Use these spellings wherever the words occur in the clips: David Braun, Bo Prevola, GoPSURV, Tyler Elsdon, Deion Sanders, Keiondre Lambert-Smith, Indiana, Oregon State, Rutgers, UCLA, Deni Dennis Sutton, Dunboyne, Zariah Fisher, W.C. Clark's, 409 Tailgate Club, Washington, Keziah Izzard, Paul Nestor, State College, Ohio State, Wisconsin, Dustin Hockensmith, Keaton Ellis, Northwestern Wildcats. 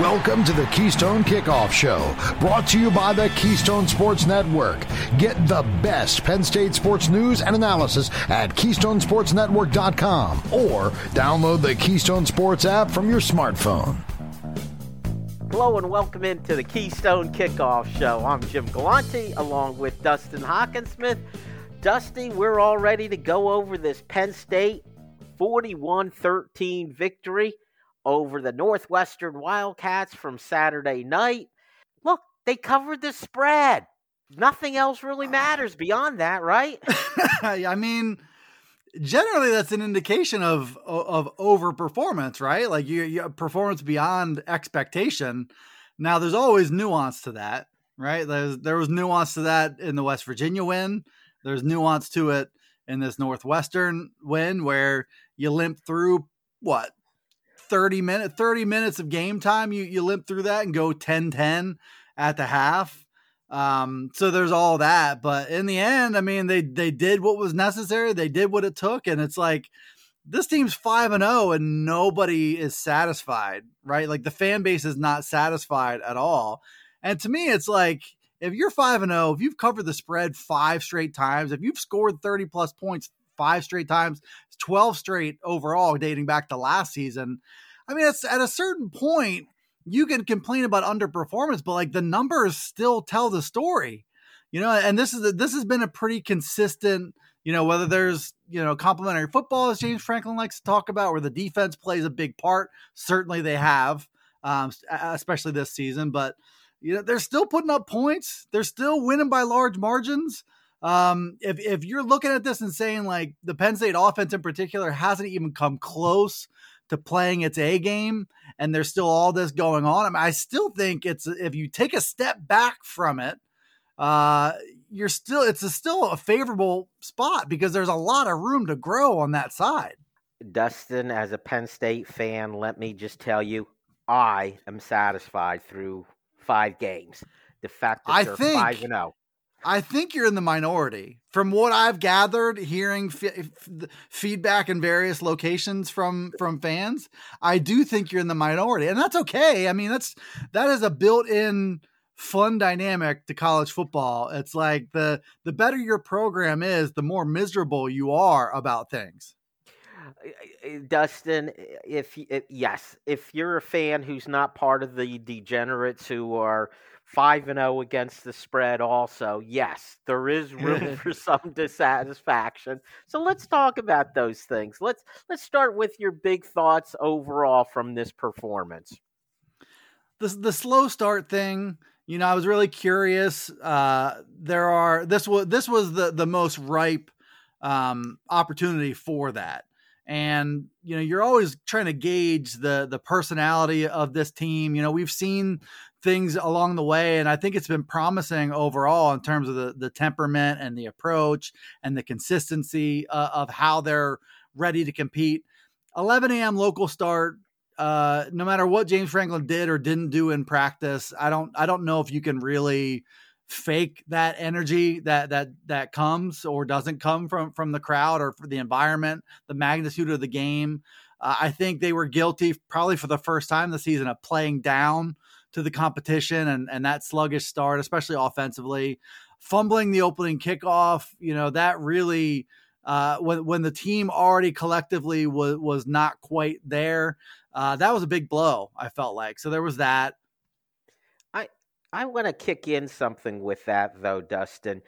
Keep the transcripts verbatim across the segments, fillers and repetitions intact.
Welcome to the Keystone Kickoff Show, brought to you by the Keystone Sports Network. Get the best Penn State sports news and analysis at keystone sports network dot com or download the Keystone Sports app from your smartphone. Hello and welcome into the Keystone Kickoff Show. I'm Jim Galante along with Dustin Hockensmith. Dusty, we're all ready to go over this Penn State forty-one thirteen victory over the Northwestern Wildcats from Saturday night. Look, they covered the spread. Nothing else really matters beyond that, right? I mean, generally that's an indication of of overperformance, right? Like you, you performance beyond expectation. Now, there's always nuance to that, right? There's, there was nuance to that in the West Virginia win. There's nuance to it in this Northwestern win where you limp through what? thirty minutes, thirty minutes of game time. You, you limp through that and go ten ten at the half. Um, so there's all that, but in the end, I mean, they, they did what was necessary. They did what it took. And it's like, this team's five and oh, and nobody is satisfied, right? Like the fan base is not satisfied at all. And to me, it's like, if you're five and oh, if you've covered the spread five straight times, if you've scored thirty plus points five straight times, twelve straight overall dating back to last season. I mean, it's at a certain point you can complain about underperformance, but like the numbers still tell the story, you know, and this is, a, this has been a pretty consistent, you know, whether there's, you know, complimentary football as James Franklin likes to talk about where the defense plays a big part. Certainly they have, um, especially this season, but you know, they're still putting up points. They're still winning by large margins. Um, if, if you're looking at this and saying like the Penn State offense in particular hasn't even come close to playing its A game and there's still all this going on, I mean, I still think it's, if you take a step back from it, uh, you're still, it's a still a favorable spot because there's a lot of room to grow on that side. Dustin, as a Penn State fan, let me just tell you, I am satisfied through five games. The fact that they're five and oh. I think you're in the minority from what I've gathered, hearing f- f- feedback in various locations from, from fans. I do think you're in the minority, and that's okay. I mean, that's, that is a built in fun dynamic to college football. It's like the, the better your program is, the more miserable you are about things. Dustin, if, if yes, if you're a fan who's not part of the degenerates who are Five and oh against the spread. Also, yes, there is room for some dissatisfaction. So let's talk about those things. Let's let's start with your big thoughts overall from this performance. The the slow start thing. You know, I was really curious. Uh, there are this was this was the the most ripe um, opportunity for that. And, you know, you're always trying to gauge the the personality of this team. You know, we've seen things along the way, and I think it's been promising overall in terms of the, the temperament and the approach and the consistency uh, of how they're ready to compete. eleven a.m. local start. Uh, no matter what James Franklin did or didn't do in practice, I don't I don't know if you can really fake that energy that that that comes or doesn't come from from the crowd or for the environment, the magnitude of the game. Uh, I think they were guilty, probably for the first time this season, of playing down to the competition and and that sluggish start, especially offensively, fumbling the opening kickoff. You know, that really uh, when when the team already collectively was was not quite there. Uh, that was a big blow, I felt like. So there was that. I want to kick in something with that, though, Dustin.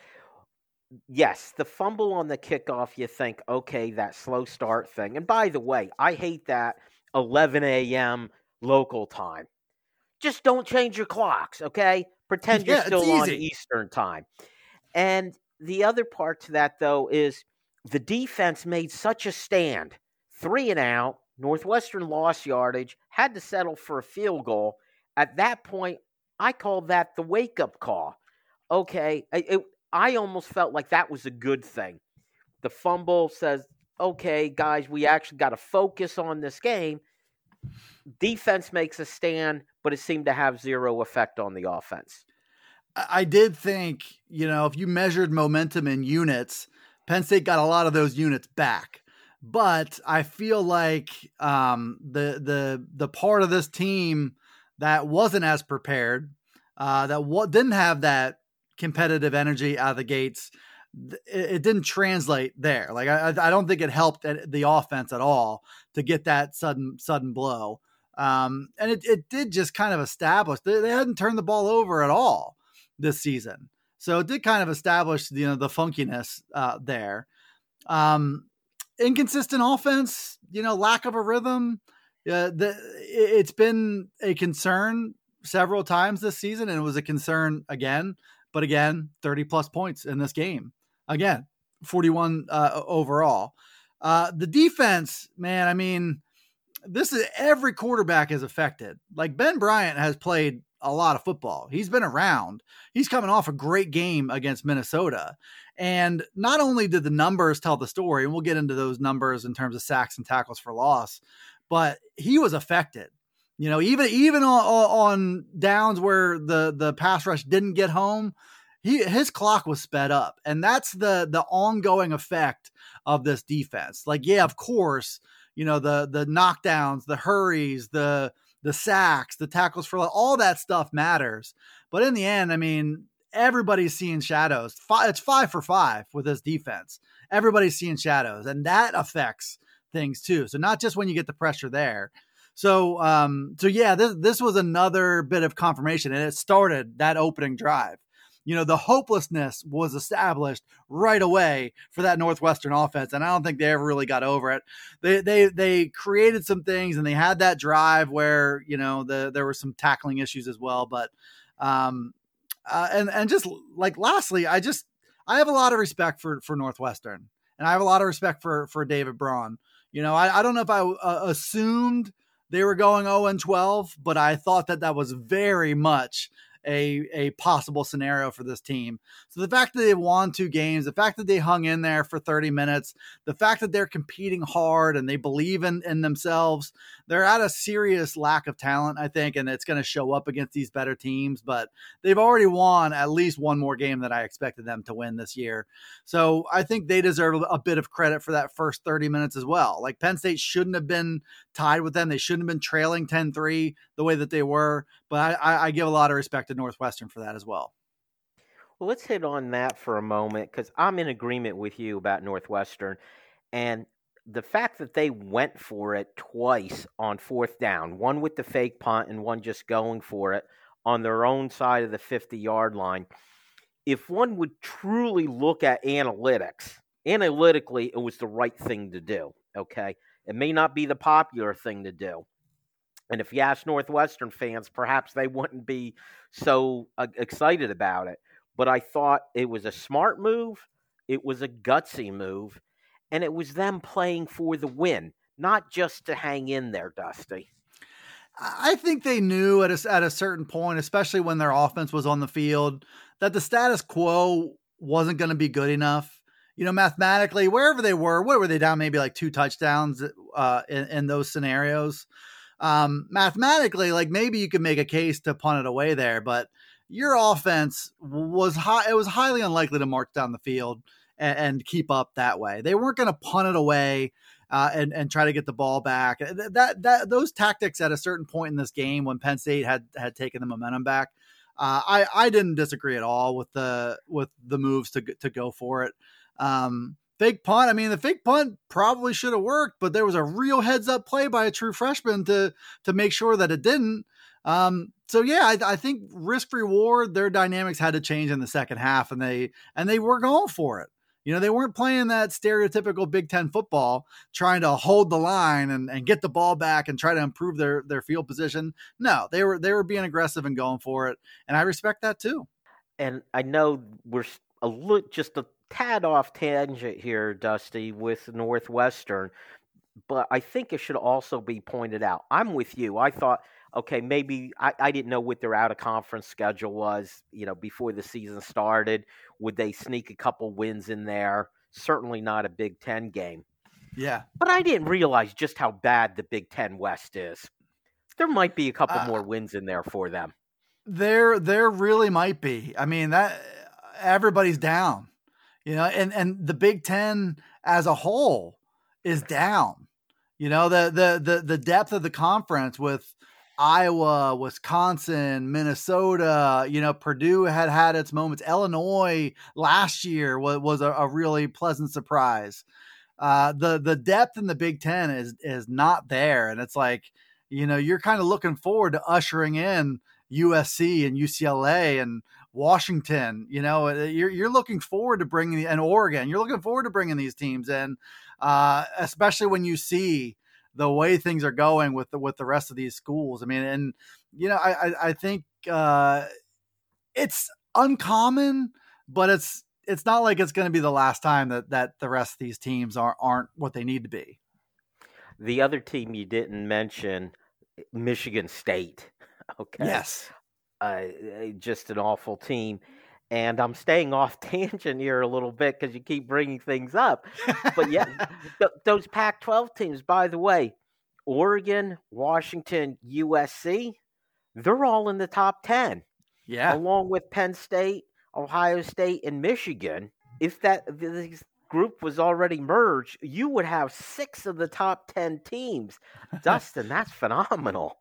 Yes, the fumble on the kickoff, you think, okay, that slow start thing. And by the way, I hate that eleven a.m. local time. Just don't change your clocks, okay? Pretend you're yeah, still on Eastern time. And the other part to that, though, is the defense made such a stand. Three and out, Northwestern lost yardage, had to settle for a field goal. At that point, I call that the wake-up call. Okay, it, it, I almost felt like that was a good thing. The fumble says, okay, guys, we actually got to focus on this game. Defense makes a stand, but it seemed to have zero effect on the offense. I did think, you know, if you measured momentum in units, Penn State got a lot of those units back. But I feel like um, the the the part of this team that wasn't as prepared, uh, that w- didn't have that competitive energy out of the gates. It, it didn't translate there. Like I, I don't think it helped the offense at all to get that sudden sudden blow. Um, and it, it did just kind of establish they, they hadn't turned the ball over at all this season. So it did kind of establish, you know, the funkiness uh, there. Um, inconsistent offense, you know, lack of a rhythm. Uh, the, it's been a concern several times this season, and it was a concern again. But again, thirty plus points in this game. Again, forty-one uh, overall. Uh, the defense, man, I mean, this is every quarterback is affected. Like Ben Bryant has played a lot of football. He's been around. He's coming off a great game against Minnesota. And not only did the numbers tell the story, and we'll get into those numbers in terms of sacks and tackles for loss, but he was affected. You know, even even on, on downs where the, the pass rush didn't get home, he his clock was sped up. And that's the the ongoing effect of this defense. Like, yeah, of course, you know, the the knockdowns, the hurries, the the sacks, the tackles for all that stuff matters. But in the end, I mean, everybody's seeing shadows. Five, it's five for five with this defense. Everybody's seeing shadows, and that affects things too. So not just when you get the pressure there. So, um, so yeah, this this was another bit of confirmation, and it started that opening drive. You know, the hopelessness was established right away for that Northwestern offense, and I don't think they ever really got over it. They they they created some things, and they had that drive where, you know, the there were some tackling issues as well. But, um, uh, and and just like lastly, I just I have a lot of respect for for Northwestern, and I have a lot of respect for for David Braun. You know, I, I don't know if I uh, assumed. They were going oh and twelve, but I thought that that was very much a, a possible scenario for this team. So the fact that they won two games, the fact that they hung in there for thirty minutes, the fact that they're competing hard and they believe in, in themselves, they're at a serious lack of talent, I think, and it's going to show up against these better teams. But they've already won at least one more game than I expected them to win this year. So I think they deserve a bit of credit for that first thirty minutes as well. Like Penn State shouldn't have been tied with them. They shouldn't have been trailing ten three the way that they were. But I, I give a lot of respect to Northwestern for that as well. Well, let's hit on that for a moment, because I'm in agreement with you about Northwestern. And the fact that they went for it twice on fourth down, one with the fake punt and one just going for it on their own side of the fifty-yard line, if one would truly look at analytics, analytically it was the right thing to do, okay? It may not be the popular thing to do. And if you ask Northwestern fans, perhaps they wouldn't be so uh, excited about it. But I thought it was a smart move. It was a gutsy move. And it was them playing for the win, not just to hang in there, Dusty. I think they knew at a, at a certain point, especially when their offense was on the field, that the status quo wasn't going to be good enough. You know, mathematically, wherever they were, what were they down? Maybe like two touchdowns uh, in, in those scenarios. Um, mathematically, like maybe you could make a case to punt it away there, but your offense was high. It was highly unlikely to march down the field and, and keep up that way. They weren't going to punt it away uh, and, and try to get the ball back. That, that, those tactics at a certain point in this game, when Penn State had, had taken the momentum back, uh, I, I didn't disagree at all with the, with the moves to to go for it. Um, Fake punt. I mean, the fake punt probably should have worked, but there was a real heads up play by a true freshman to, to make sure that it didn't. Um, so yeah, I, I think risk reward, their dynamics had to change in the second half, and they, and they were going for it. You know, they weren't playing that stereotypical Big Ten football, trying to hold the line and, and get the ball back and try to improve their, their field position. No, they were, they were being aggressive and going for it. And I respect that too. And I know we're a little, just a, tad off tangent here, Dusty, with Northwestern, but I think it should also be pointed out. I'm with you. I thought, okay, maybe I, I didn't know what their out-of-conference schedule was, you know, before the season started. Would they sneak a couple wins in there? Certainly not a Big Ten game. Yeah. But I didn't realize just how bad the Big Ten West is. There might be a couple uh, more wins in there for them. There, there really might be. I mean, that everybody's down. You know, and, and the Big Ten as a whole is down. You know, the the the the depth of the conference with Iowa, Wisconsin, Minnesota, you know, Purdue had had its moments. Illinois last year was, was a, a really pleasant surprise. Uh, the the depth in the Big Ten is is not there. And it's like, you know, you're kind of looking forward to ushering in U S C and U C L A and Washington. You know, you're, you're looking forward to bringing, and Oregon, you're looking forward to bringing these teams in, uh, especially when you see the way things are going with the, with the rest of these schools. I mean, and, you know, I, I, I think uh, it's uncommon, but it's, it's not like it's going to be the last time that, that the rest of these teams are, aren't what they need to be. The other team you didn't mention, Michigan State. Okay. Yes. Uh, just an awful team. And I'm staying off tangent here a little bit because you keep bringing things up. But yeah, th- those Pac twelve teams, by the way, Oregon, Washington, U S C, they're all in the top ten. Yeah. Along with Penn State, Ohio State, and Michigan. If that this group was already merged, you would have six of the top ten teams. Dustin, that's phenomenal.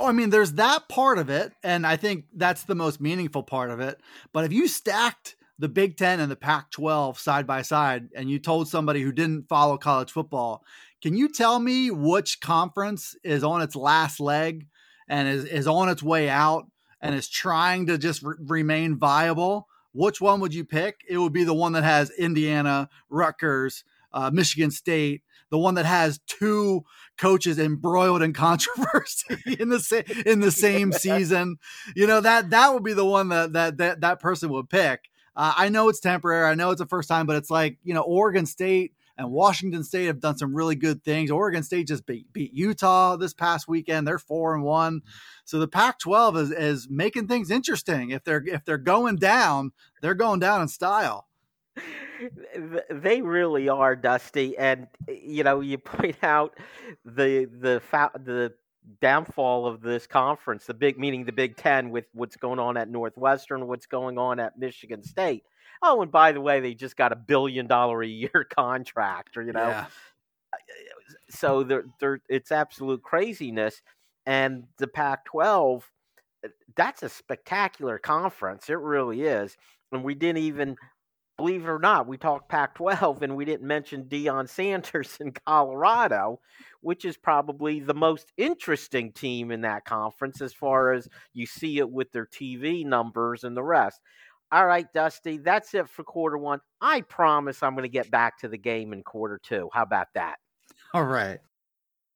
I mean, there's that part of it, and I think that's the most meaningful part of it. But if you stacked the Big Ten and the Pac twelve side by side, and you told somebody who didn't follow college football, can you tell me which conference is on its last leg and is, is on its way out and is trying to just re- remain viable? Which one would you pick? It would be the one that has Indiana, Rutgers, uh, Michigan State, the one that has two coaches embroiled in controversy in the sa- in the same season. You know, that that would be the one that that that, that person would pick. Uh, I know it's temporary. I know it's the first time, but it's like, you know, Oregon State and Washington State have done some really good things. Oregon State just beat, beat Utah this past weekend. They're four and one. So the Pac twelve is is making things interesting. If they're if they're going down, they're going down in style. They really are, Dusty, and you know you point out the the fa- the downfall of this conference, the big meaning the Big Ten, with what's going on at Northwestern, what's going on at Michigan State. Oh, and by the way, they just got a billion dollar a year contract, or you know, yeah. so they're, they're, it's absolute craziness. And the Pac twelve, that's a spectacular conference, it really is, and we didn't even. Believe it or not, we talked Pac twelve, and we didn't mention Deion Sanders in Colorado, which is probably the most interesting team in that conference as far as you see it with their T V numbers and the rest. All right, Dusty, that's it for quarter one. I promise I'm going to get back to the game in quarter two. How about that? All right.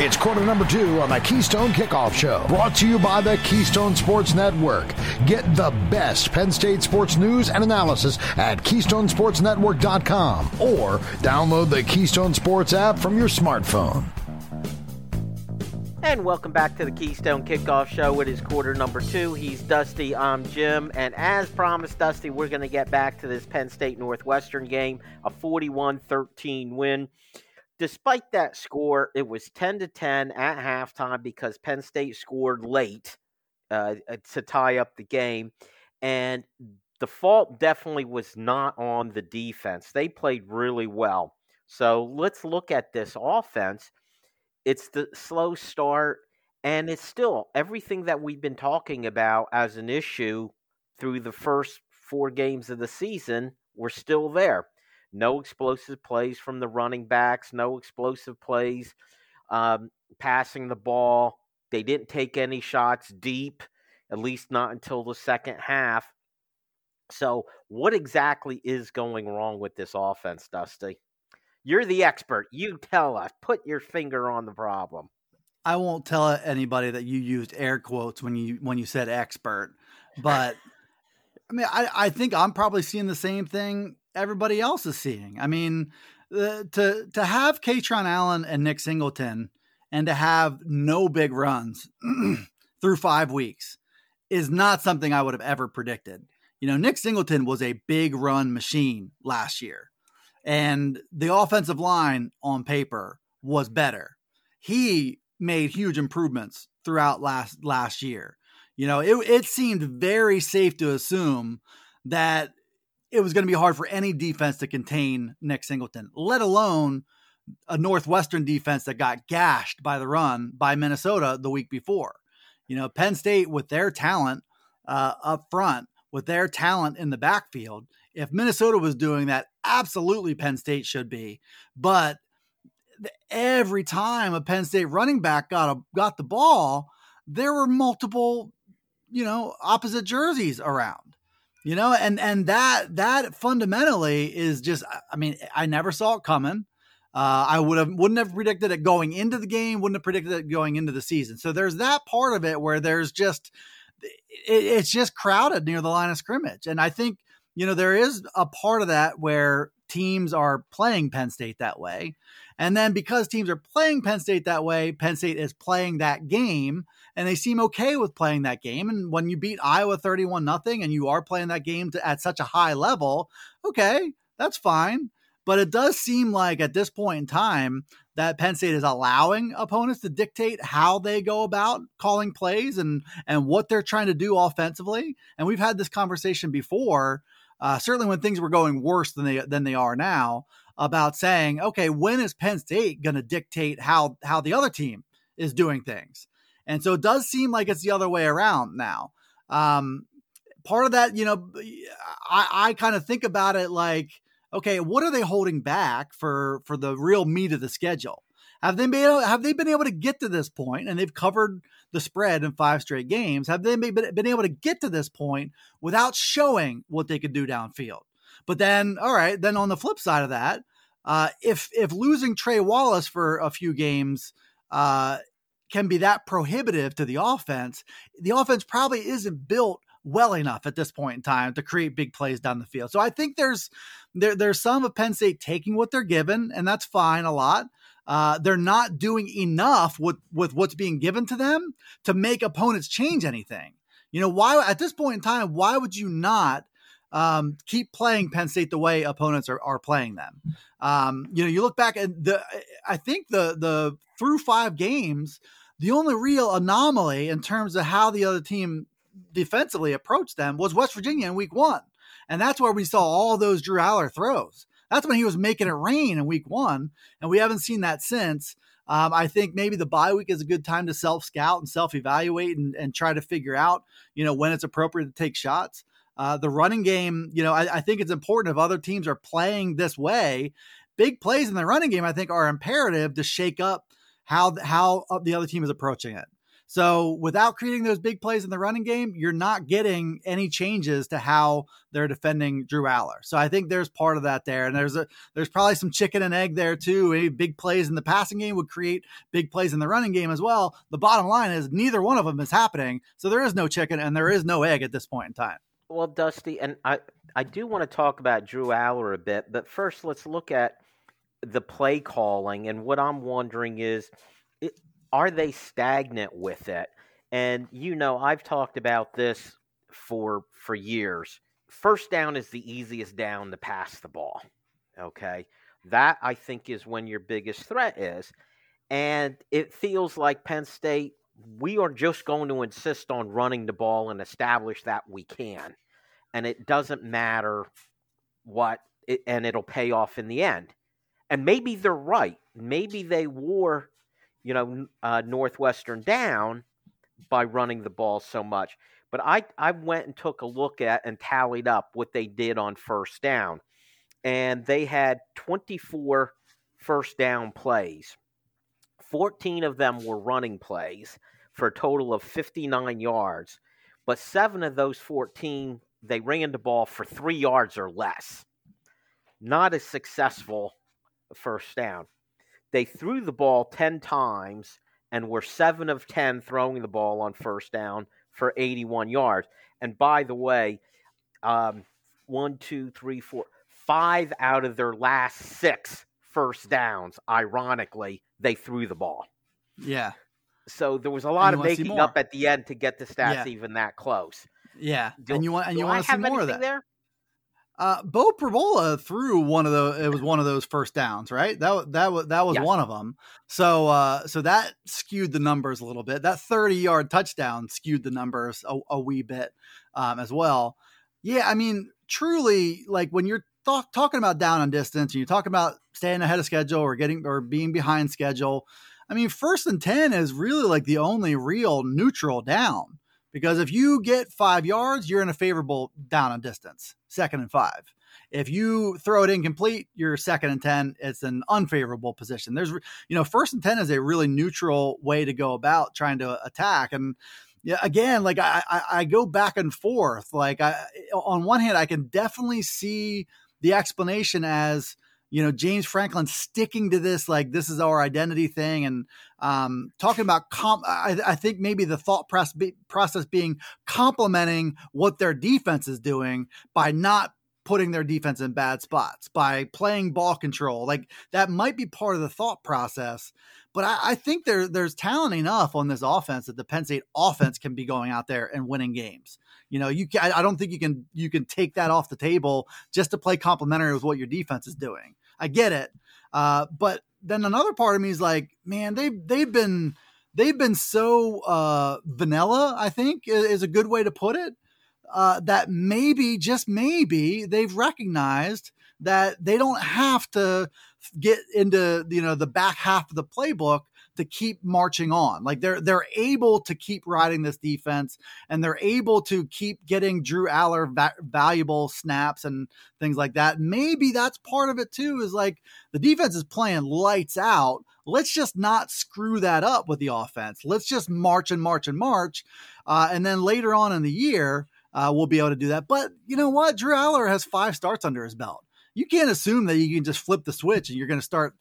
It's quarter number two on the Keystone Kickoff Show, brought to you by the Keystone Sports Network. Get the best Penn State sports news and analysis at Keystone Sports Network dot com or download the Keystone Sports app from your smartphone. And welcome back to the Keystone Kickoff Show. It is quarter number two. He's Dusty, I'm Jim. And as promised, Dusty, we're going to get back to this Penn State Northwestern game, a forty-one thirteen win. despite that score, it was ten to ten at halftime because Penn State scored late uh, to tie up the game. And the fault definitely was not on the defense. They played really well. So let's look at this offense. It's the slow start, and it's still everything that we've been talking about as an issue through the first four games of the season. We're still there. No explosive plays from the running backs, no explosive plays um, passing the ball. They didn't take any shots deep, at least not until the second half. So what exactly is going wrong with this offense, Dusty? You're the expert. You tell us. Put your finger on the problem. I won't tell anybody that you used air quotes when you when you said expert, but I mean, I, I think I'm probably seeing the same thing everybody else is seeing. I mean, uh, to to have Katron Allen and Nick Singleton and to have no big runs through five weeks is not something I would have ever predicted. You know, Nick Singleton was a big run machine last year, and the offensive line on paper was better. He made huge improvements throughout last last year. You know, it, it seemed very safe to assume that it was going to be hard for any defense to contain Nick Singleton, let alone a Northwestern defense that got gashed by the run by Minnesota the week before. You know, Penn State with their talent uh, up front, with their talent in the backfield, if Minnesota was doing that, absolutely Penn State should be. But every time a Penn State running back got a, got the ball, there were multiple, you know, opposite jerseys around. You know, and and that that fundamentally is just, I mean, I never saw it coming. Uh, I would have wouldn't have predicted it going into the game, wouldn't have predicted it going into the season. So there's that part of it where there's just it, it's just crowded near the line of scrimmage. And I think, you know, there is a part of that where teams are playing Penn State that way. And then because teams are playing Penn State that way, Penn State is playing that game. And they seem okay with playing that game. And when you beat Iowa thirty-one nothing and you are playing that game to, at such a high level, okay, that's fine. But it does seem like at this point in time that Penn State is allowing opponents to dictate how they go about calling plays and, and what they're trying to do offensively. And we've had this conversation before, uh, certainly when things were going worse than they than they are now, about saying, okay, when is Penn State going to dictate how how the other team is doing things? And so it does seem like it's the other way around now. Um, part of that, you know, I, I kind of think about it like, okay, what are they holding back for for the real meat of the schedule? Have they been able, have they been able to get to this point, and they've covered the spread in five straight games? Have they been, been able to get to this point without showing what they could do downfield? But then, all right, then on the flip side of that, uh, if if losing Trey Wallace for a few games uh can be that prohibitive to the offense, the offense probably isn't built well enough at this point in time to create big plays down the field. So I think there's there there's some of Penn State taking what they're given, and that's fine a lot. Uh, they're not doing enough with, with what's being given to them to make opponents change anything. You know, why at this point in time, why would you not Um, keep playing Penn State the way opponents are, are playing them? Um, you know, you look back at the, I think the, the through five games, the only real anomaly in terms of how the other team defensively approached them was West Virginia in week one. And that's where we saw all those Drew Allar throws. That's when he was making it rain in week one. And we haven't seen that since. Um, I think maybe the bye week is a good time to self-scout and self-evaluate and, and try to figure out, you know, when it's appropriate to take shots. Uh, the running game, you know, I, I think it's important if other teams are playing this way. Big plays in the running game, I think, are imperative to shake up how how the other team is approaching it. So without creating those big plays in the running game, you're not getting any changes to how they're defending Drew Allar. So I think there's part of that there. And there's a, there's probably some chicken and egg there too. Any big plays in the passing game would create big plays in the running game as well. The bottom line is neither one of them is happening. So there is no chicken and there is no egg at this point in time. Well, Dusty, and I, I do want to talk about Drew Allar a bit, but first let's look at the play calling. And what I'm wondering is, it, are they stagnant with it? And, you know, I've talked about this for for years. First down is the easiest down to pass the ball, okay? That, I think, is when your biggest threat is. And it feels like Penn State, we are just going to insist on running the ball and establish that we can. And it doesn't matter what, it, and it'll pay off in the end. And maybe they're right. Maybe they wore, you know, uh, Northwestern down by running the ball so much. But I, I went and took a look at and tallied up what they did on first down. And they had twenty-four first down plays. fourteen of them were running plays for a total of fifty-nine yards. But seven of those fourteen, they ran the ball for three yards or less. Not a successful first down. They threw the ball ten times and were seven of ten throwing the ball on first down for eighty-one yards. And by the way, um, one, two, three, four, five out of their last six first downs, ironically, they threw the ball. Yeah. So there was a lot of making up at the end to get the stats yeah. even that close. Yeah. Do, and you want and you want to see more of that. There? Uh, Bo Prevola threw one of the, it was one of those first downs, right? That, that was, that was yes. one of them. So, uh, so that skewed the numbers a little bit. That thirty yard touchdown skewed the numbers a, a wee bit, um, as well. Yeah. I mean, truly, like when you're th- talking about down and distance and you talk about staying ahead of schedule or getting, or being behind schedule. I mean, first and ten is really like the only real neutral down. Because if you get five yards, you're in a favorable down and distance, second and five. If you throw it incomplete, you're second and ten. It's an unfavorable position. There's, you know, first and ten is a really neutral way to go about trying to attack. And yeah, again, like I, I, I go back and forth. Like I, on one hand, I can definitely see the explanation as, you know, James Franklin sticking to this, like this is our identity thing. And um, talking about, comp- I, I think maybe the thought process, be- process being complementing what their defense is doing by not putting their defense in bad spots, by playing ball control. Like that might be part of the thought process. But I, I think there, there's talent enough on this offense that the Penn State offense can be going out there and winning games. You know, you can, I don't think you can you can take that off the table just to play complementary with what your defense is doing. I get it, uh, but then another part of me is like, man, they they've been they've been so uh, vanilla. I think is a good way to put it. Uh, that maybe, just maybe, they've recognized that they don't have to get into, you know, the back half of the playbook to keep marching on. Like they're, they're able to keep riding this defense and they're able to keep getting Drew Allar va- valuable snaps and things like that. Maybe that's part of it too, is like the defense is playing lights out. Let's just not screw that up with the offense. Let's just march and march and march. Uh, and then later on in the year, uh, we'll be able to do that. But you know what? Drew Allar has five starts under his belt. You can't assume that you can just flip the switch and you're going to start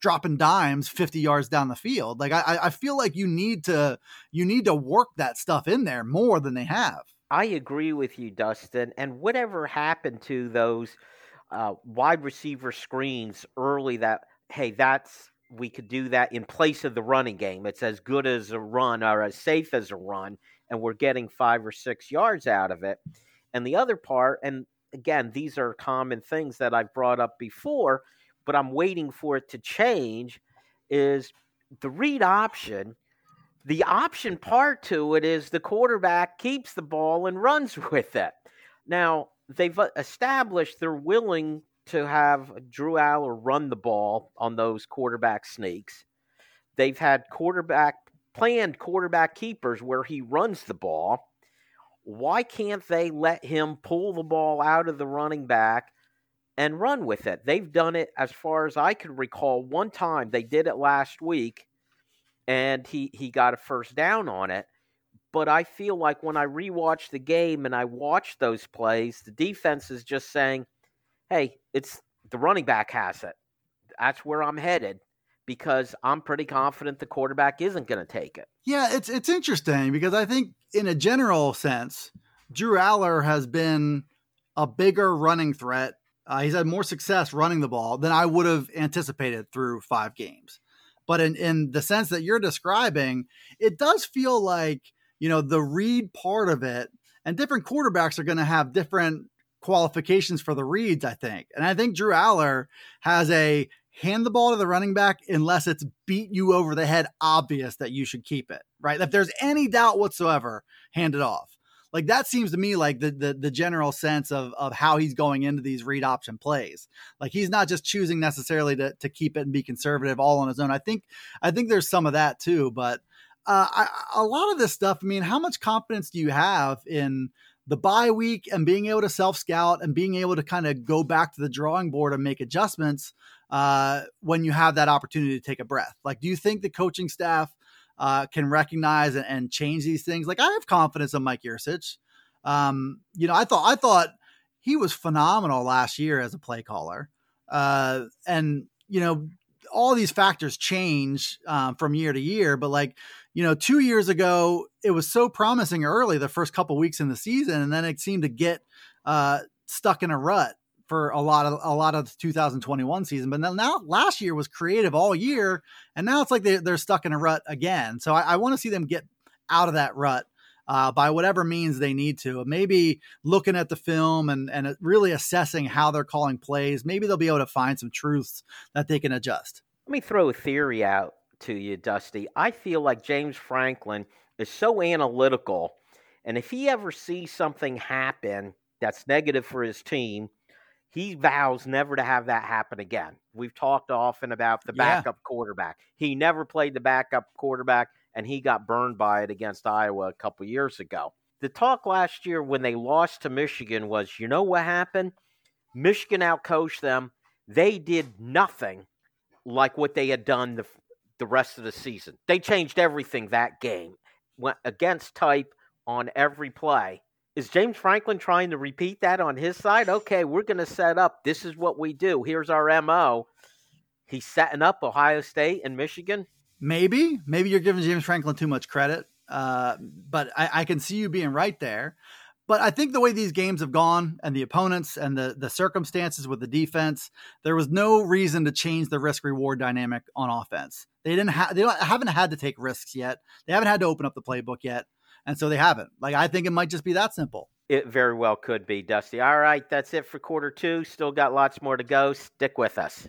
dropping dimes fifty yards down the field. Like I, I feel like you need to, you need to work that stuff in there more than they have. I agree with you, Dustin. And whatever happened to those uh, wide receiver screens early? That hey, that's we could do that in place of the running game. It's as good as a run or as safe as a run, and we're getting five or six yards out of it. And the other part, and again, these are common things that I've brought up before, but I'm waiting for it to change, is the read option. The option part to it is the quarterback keeps the ball and runs with it. Now, they've established they're willing to have Drew Allar run the ball on those quarterback sneaks. They've had quarterback planned quarterback keepers where he runs the ball. Why can't they let him pull the ball out of the running back and run with it? They've done it, as far as I could recall, one time. They did it last week, and he, he got a first down on it. But I feel like when I rewatch the game and I watch those plays, the defense is just saying, hey, it's the running back has it. That's where I'm headed, because I'm pretty confident the quarterback isn't going to take it. Yeah, it's it's interesting because I think in a general sense, Drew Allar has been a bigger running threat. Uh, he's had more success running the ball than I would have anticipated through five games. But in, in the sense that you're describing, it does feel like, you know, the read part of it, and different quarterbacks are going to have different qualifications for the reads, I think. And I think Drew Allar has a hand the ball to the running back unless it's beat you over the head obvious that you should keep it, right? If there's any doubt whatsoever, hand it off. Like, that seems to me like the the, the general sense of, of how he's going into these read option plays. Like, he's not just choosing necessarily to, to keep it and be conservative all on his own. I think I think there's some of that too, but uh, I, a lot of this stuff, I mean, how much confidence do you have in the bye week and being able to self-scout and being able to kind of go back to the drawing board and make adjustments uh, when you have that opportunity to take a breath? Like, do you think the coaching staff uh, can recognize and, and change these things? Like, I have confidence in Mike Yurcich. Um, you know, I thought, I thought he was phenomenal last year as a play caller. Uh, and, you know, all these factors change um, from year to year, but like, you know, two years ago, it was so promising early the first couple weeks in the season. And then it seemed to get uh, stuck in a rut for a lot of, a lot of the two thousand twenty-one season. But now, now last year was creative all year. And now it's like they, they're stuck in a rut again. So I, I want to see them get out of that rut uh, by whatever means they need to. Maybe looking at the film and, and really assessing how they're calling plays. Maybe they'll be able to find some truths that they can adjust. Let me throw a theory out to you, Dusty. I feel like James Franklin is so analytical, and if he ever sees something happen that's negative for his team, he vows never to have that happen again. We've talked often about the backup yeah. quarterback. He never played the backup quarterback, and he got burned by it against Iowa a couple years ago. The talk last year when they lost to Michigan was, you know what happened? Michigan outcoached them. They did nothing like what they had done the the rest of the season. They changed everything that game. Went against type on every play. Is James Franklin trying to repeat that on his side? Okay, we're going to set up. This is what we do. Here's our M O. He's setting up Ohio State and Michigan. Maybe. Maybe you're giving James Franklin too much credit. Uh, but I, I can see you being right there. But I think the way these games have gone and the opponents and the, the circumstances with the defense, there was no reason to change the risk-reward dynamic on offense. They didn't have, they don't, haven't had to take risks yet. They haven't had to open up the playbook yet. And so they haven't. Like, I think it might just be that simple. It very well could be, Dusty. All right, that's it for quarter two. Still got lots more to go. Stick with us.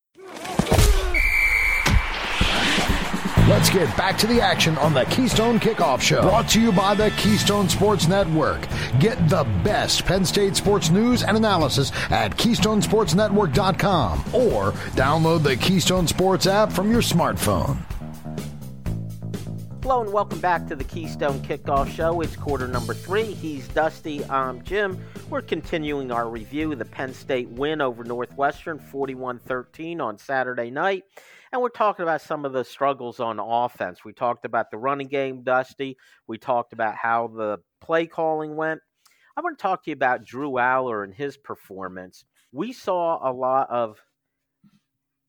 Let's get back to the action on the Keystone Kickoff Show. Brought to you by the Keystone Sports Network. Get the best Penn State sports news and analysis at Keystone Sports Network dot com or download the Keystone Sports app from your smartphone. Hello and welcome back to the Keystone Kickoff Show. It's quarter number three. He's Dusty. I'm Jim. We're continuing our review of the Penn State win over Northwestern, forty-one thirteen on Saturday night. And we're talking about some of the struggles on offense. We talked about the running game, Dusty. We talked about how the play calling went. I want to talk to you about Drew Allar and his performance. We saw a lot of,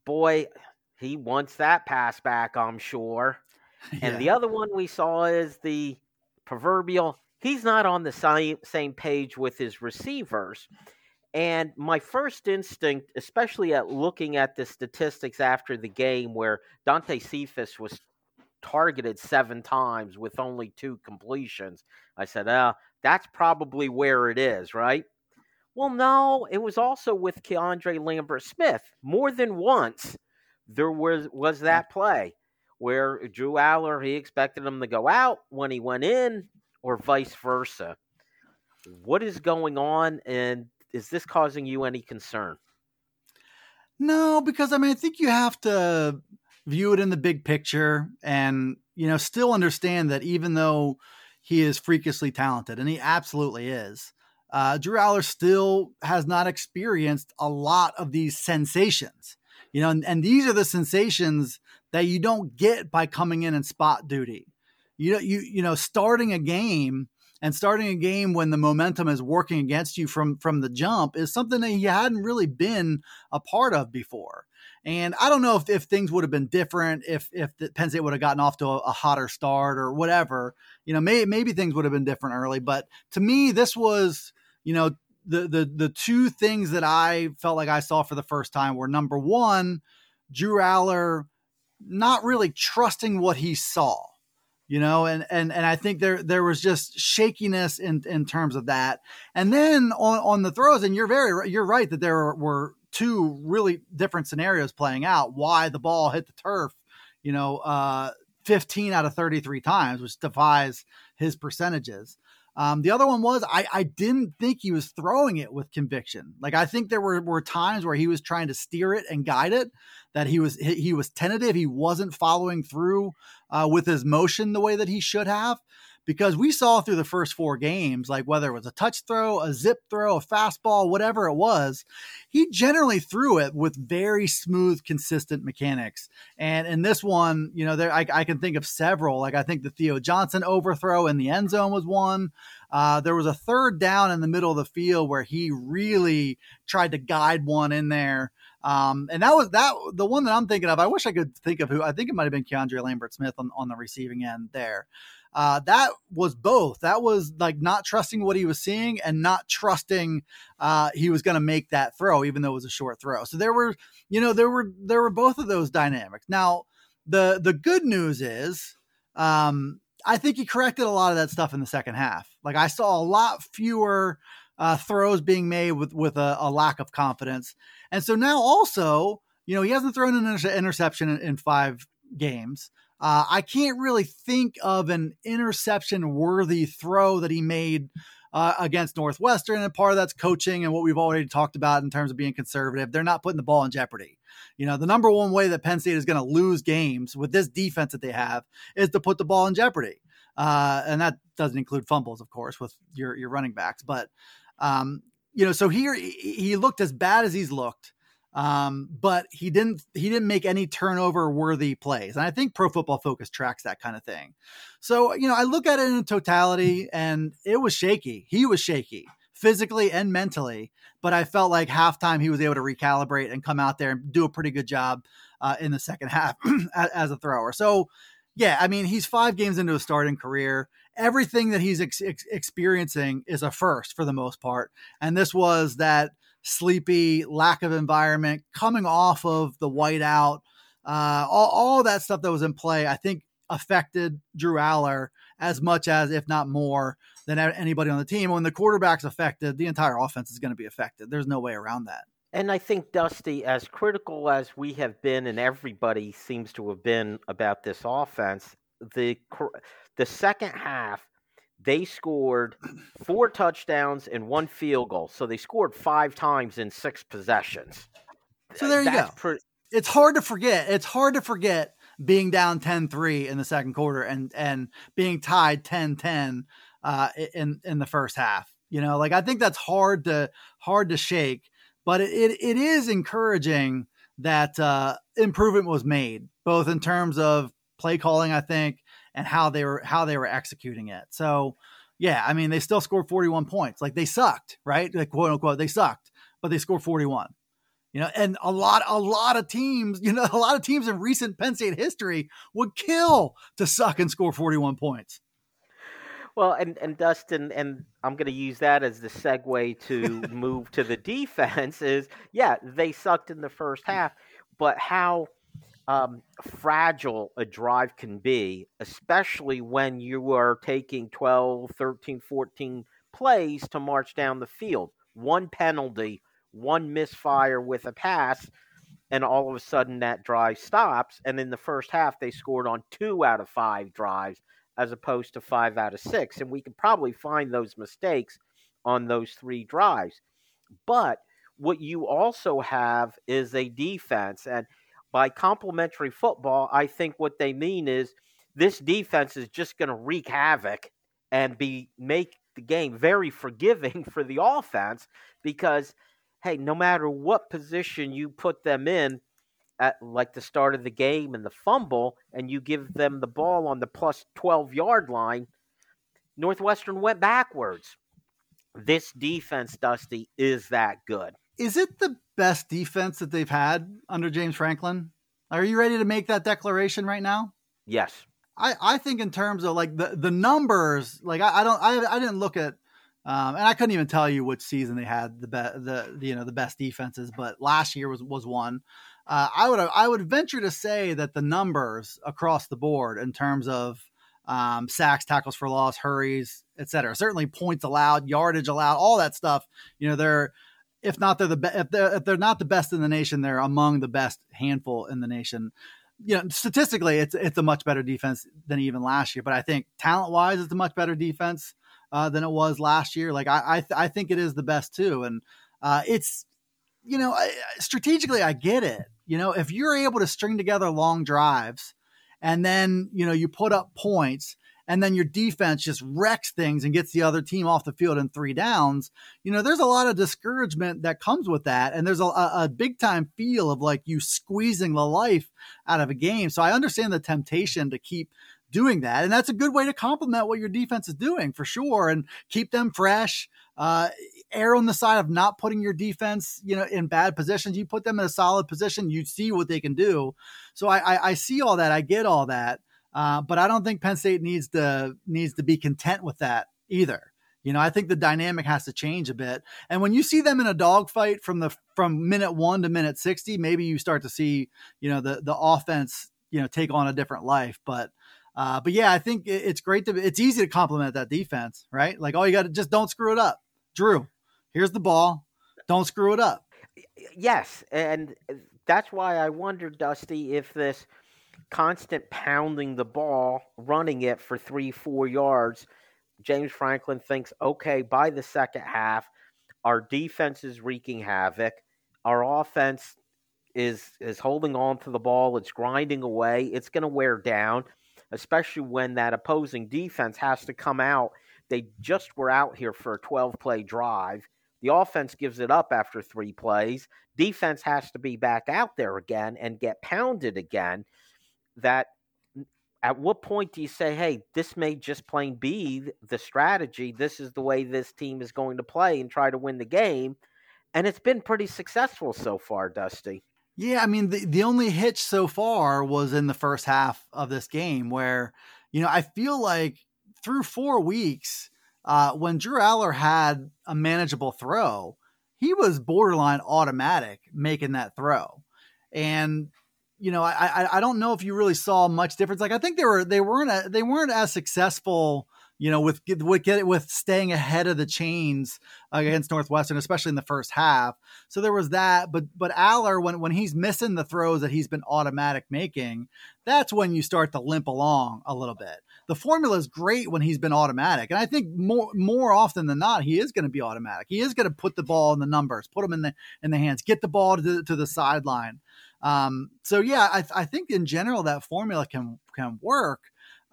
boy, he wants that pass back, I'm sure. And yeah. The other one we saw is the proverbial, he's not on the same, same page with his receivers. And my first instinct, especially at looking at the statistics after the game where Dante Cephas was targeted seven times with only two completions, I said, ah, that's probably where it is, right? Well, no, it was also with Keiondre Lambert-Smith. More than once, there was, was that play where Drew Allar, he expected him to go out when he went in or vice versa. What is going on, and is this causing you any concern? No, because, I mean, I think you have to view it in the big picture and, you know, still understand that even though he is freakishly talented, and he absolutely is, Uh, Drew Allar still has not experienced a lot of these sensations, you know, and, and these are the sensations that you don't get by coming in and spot duty. You know, you, you know, starting a game and starting a game when the momentum is working against you from, from the jump is something that he hadn't really been a part of before. And I don't know if, if things would have been different, if if the Penn State would have gotten off to a, a hotter start or whatever, you know, may, maybe things would have been different early. But to me, this was, you know, the, the, the two things that I felt like I saw for the first time were, number one, Drew Allar not really trusting what he saw, you know, and, and, and I think there, there was just shakiness in, in terms of that. And then on, on the throws, and you're very, you're right that there were two really different scenarios playing out. Why the ball hit the turf, you know, uh, fifteen out of thirty-three times, which defies his percentages. Um, the other one was, I, I didn't think he was throwing it with conviction. Like, I think there were, were times where he was trying to steer it and guide it, that he was, he, he was tentative. He wasn't following through uh, with his motion the way that he should have, because we saw through the first four games, like whether it was a touch throw, a zip throw, a fastball, whatever it was, he generally threw it with very smooth, consistent mechanics. And in this one, you know, there, I, I can think of several. Like, I think the Theo Johnson overthrow in the end zone was one. Uh, there was a third down in the middle of the field where he really tried to guide one in there. Um, and that was that the one that I'm thinking of. I wish I could think of who. I think it might have been Keiondre Lambert-Smith on, on the receiving end there. Uh, that was both. That was like not trusting what he was seeing and not trusting uh, he was going to make that throw, even though it was a short throw. So there were, you know, there were there were both of those dynamics. Now, the the good news is, um, I think he corrected a lot of that stuff in the second half. Like, I saw a lot fewer uh, throws being made with with a, a lack of confidence, and so now also, you know, he hasn't thrown an inter- interception in, in five games. Uh, I can't really think of an interception-worthy throw that he made uh, against Northwestern, and part of that's coaching and what we've already talked about in terms of being conservative. They're not putting the ball in jeopardy. You know, the number one way that Penn State is going to lose games with this defense that they have is to put the ball in jeopardy, uh, and that doesn't include fumbles, of course, with your your running backs. But, um, you know, so here he looked as bad as he's looked. Um, but he didn't, he didn't make any turnover worthy plays. And I think Pro Football Focus tracks that kind of thing. So, you know, I look at it in totality, and it was shaky. He was shaky physically and mentally, but I felt like halftime he was able to recalibrate and come out there and do a pretty good job, uh, in the second half as a thrower. So yeah, I mean, he's five games into a starting career. Everything that he's ex- ex- experiencing is a first for the most part. And this was that sleepy, lack of environment, coming off of the whiteout, uh, all, all that stuff that was in play, I think affected Drew Allar as much as, if not more, than anybody on the team. When the quarterback's affected, the entire offense is going to be affected. There's no way around that. And I think, Dusty, as critical as we have been, and everybody seems to have been about this offense, the the second half, they scored four touchdowns and one field goal. So they scored five times in six possessions. So there you That's go. Pretty- it's hard to forget. It's hard to forget being down ten three in the second quarter and, and being tied ten ten uh, in, in the first half. You know, like, I think that's hard to, hard to shake, but it, it, it is encouraging that uh, improvement was made, both in terms of play calling, I think, and how they were, how they were executing it. So, yeah, I mean, they still scored forty-one points. Like, they sucked, right? Like, quote unquote, they sucked, but they scored forty-one, you know, and a lot, a lot of teams, you know, a lot of teams in recent Penn State history would kill to suck and score forty-one points. Well, and, and Dustin, and I'm going to use that as the segue to move to the defense is, yeah, they sucked in the first half, but how um, fragile a drive can be, especially when you are taking twelve, thirteen, fourteen plays to march down the field. One penalty, one misfire with a pass, and all of a sudden that drive stops. And in the first half, they scored on two out of five drives, as opposed to five out of six. And we can probably find those mistakes on those three drives. But what you also have is a defense. And by complementary football, I think what they mean is this defense is just going to wreak havoc and be make the game very forgiving for the offense because, hey, no matter what position you put them in, at like the start of the game and the fumble, and you give them the ball on the plus twelve-yard line, Northwestern went backwards. This defense, Dusty, is that good. Is it the best defense that they've had under James Franklin? Are you ready to make that declaration right now? Yes. I, I think in terms of like the, the numbers, like I, I don't, I I didn't look at, um, and I couldn't even tell you which season they had the be- the you know the best defenses, but last year was was one. Uh, I would I would venture to say that the numbers across the board in terms of um, sacks, tackles for loss, hurries, et cetera, certainly points allowed, yardage allowed, all that stuff. You know, they're if not they're the be- if they're if they're not the best in the nation, they're among the best handful in the nation. You know, statistically, it's it's a much better defense than even last year. But I think talent wise, it's a much better defense uh, than it was last year. Like I I, th- I think it is the best too, and uh, it's. You know, strategically, I get it. You know, if you're able to string together long drives and then, you know, you put up points and then your defense just wrecks things and gets the other team off the field in three downs, you know, there's a lot of discouragement that comes with that. And there's a, a big time feel of like you squeezing the life out of a game. So I understand the temptation to keep doing that. And that's a good way to complement what your defense is doing for sure. And keep them fresh. Uh, err on the side of not putting your defense, you know, in bad positions. You put them in a solid position, you see what they can do. So I, I, I see all that. I get all that. Uh, but I don't think Penn State needs to needs to be content with that either. You know, I think the dynamic has to change a bit. And when you see them in a dogfight from the from minute one to minute sixty, maybe you start to see, you know, the the offense, you know, take on a different life. But Uh, but yeah, I think it's great to, it's easy to compliment that defense, right? Like, all you got to just don't screw it up. Drew, here's the ball. Don't screw it up. Yes. And that's why I wonder, Dusty, if this constant pounding the ball, running it for three, four yards, James Franklin thinks, okay, by the second half, our defense is wreaking havoc. Our offense is, is holding on to the ball. It's grinding away. It's going to wear down. Especially when that opposing defense has to come out. They just were out here for a twelve-play drive. The offense gives it up after three plays. Defense has to be back out there again and get pounded again. That at what point do you say, hey, this may just plain be the strategy. This is the way this team is going to play and try to win the game. And it's been pretty successful so far, Dusty. Yeah, I mean, the, the only hitch so far was in the first half of this game where, you know, I feel like through four weeks, uh, when Drew Allar had a manageable throw, he was borderline automatic making that throw. And, you know, I I, I don't know if you really saw much difference. Like, I think they, were, they, weren't, a, they weren't as successful, you know, with with, get, with staying ahead of the chains against Northwestern, especially in the first half. So there was that. But but Allar, when, when he's missing the throws that he's been automatic making, that's when you start to limp along a little bit. The formula is great when he's been automatic. And I think more more often than not, he is going to be automatic. He is going to put the ball in the numbers, put them in the in the hands, get the ball to the, to the sideline. Um, so, yeah, I, I think in general that formula can can work.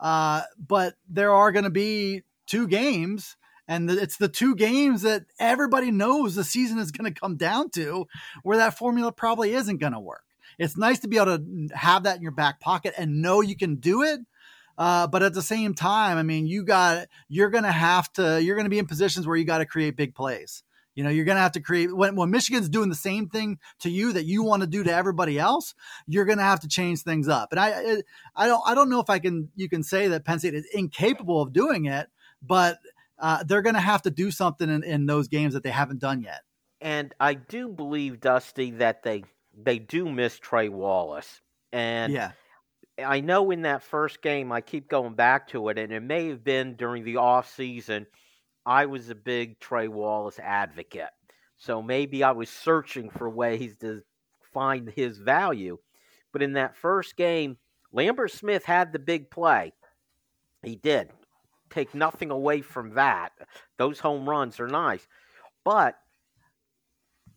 Uh, but there are going to be two games, and the, it's the two games that everybody knows the season is going to come down to where that formula probably isn't going to work. It's nice to be able to have that in your back pocket and know you can do it. Uh, but at the same time, I mean, you got, you're going to have to, you're going to be in positions where you got to create big plays. You know, you're going to have to create when, when Michigan's doing the same thing to you that you want to do to everybody else. You're going to have to change things up. And I, I don't, I don't know if I can, you can say that Penn State is incapable of doing it, but uh, they're going to have to do something in, in those games that they haven't done yet. And I do believe, Dusty, that they they do miss Trey Wallace. And yeah. I know in that first game, I keep going back to it, and it may have been during the offseason, I was a big Trey Wallace advocate. So maybe I was searching for ways to find his value. But in that first game, Lambert-Smith had the big play. He did. Take nothing away from that. Those home runs are nice. But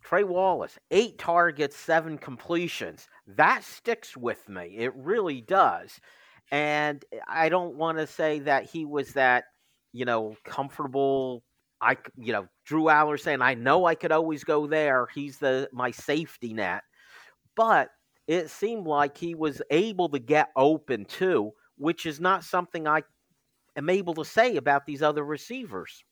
Trey Wallace, eight targets, seven completions. That sticks with me. It really does. And I don't want to say that he was that, you know, comfortable. I, you know, Drew Allar saying, I know I could always go there. He's the my safety net. But it seemed like he was able to get open too, which is not something I am able to say about these other receivers.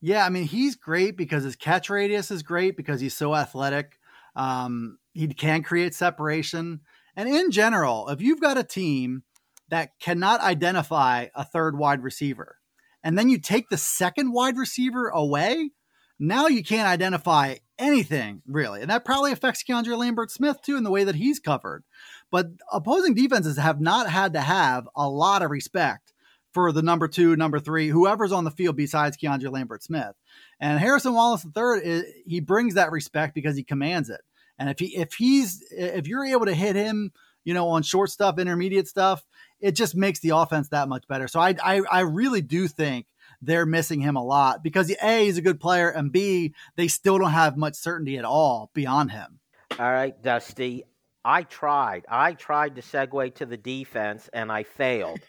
Yeah, I mean, he's great because his catch radius is great because he's so athletic. Um, he can create separation. And in general, if you've got a team that cannot identify a third wide receiver, and then you take the second wide receiver away, now you can't identify anything, really. And that probably affects Keiondre Lambert-Smith, too, in the way that he's covered. But opposing defenses have not had to have a lot of respect for the number two, number three, whoever's on the field besides Keiondre Lambert-Smith. And Harrison Wallace the third, he brings that respect because he commands it. And if he if he's if you're able to hit him, you know, on short stuff, intermediate stuff, it just makes the offense that much better. So I I, I really do think they're missing him a lot because A, he's a good player, and B, they still don't have much certainty at all beyond him. All right, Dusty, I tried. I tried to segue to the defense, and I failed.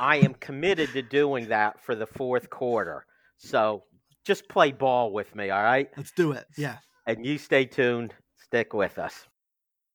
I am committed to doing that for the fourth quarter. So just play ball with me, all right? Let's do it, yeah. And you stay tuned. Stick with us.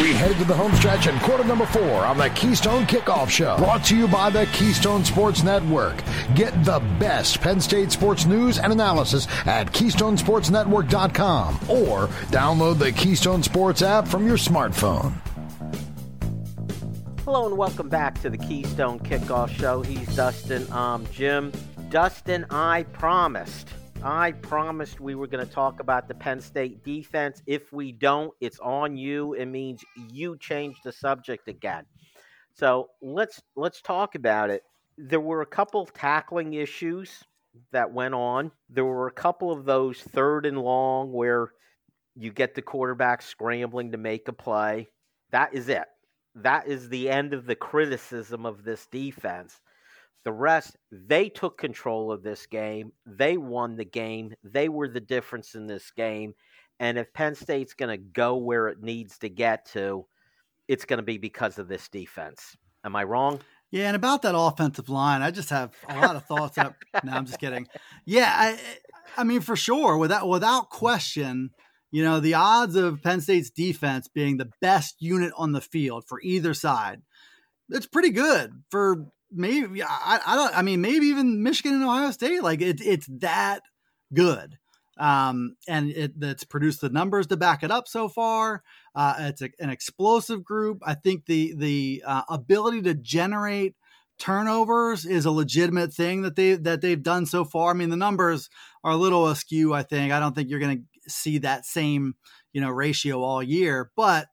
We head to the home stretch in quarter number four on the Keystone Kickoff Show, brought to you by the Keystone Sports Network. Get the best Penn State sports news and analysis at Keystone Sports Network dot com or download the Keystone Sports app from your smartphone. Hello and welcome back to the Keystone Kickoff Show. He's Dustin, um, Jim. Dustin, I promised. I promised we were going to talk about the Penn State defense. If we don't, it's on you. It means you changed the subject again. So let's let's talk about it. There were a couple of tackling issues that went on. There were a couple of those third and long where you get the quarterback scrambling to make a play. That is it. That is the end of the criticism of this defense. The rest, they took control of this game. They won the game. They were the difference in this game. And if Penn State's going to go where it needs to get to, it's going to be because of this defense. Am I wrong? Yeah, and about that offensive line, I just have a lot of thoughts. That, no, I'm just kidding. Yeah, I, I mean, for sure, without without question, you know, the odds of Penn State's defense being the best unit on the field for either side it's pretty good for maybe, I, I don't, I mean, maybe even Michigan and Ohio State, like it, it's that good. Um, and it, it's produced the numbers to back it up so far. Uh, it's a, an explosive group. I think the, the uh, ability to generate turnovers is a legitimate thing that they, that they've done so far. I mean, the numbers are a little askew, I think. I don't think you're going to see that same, you know, ratio all year, but,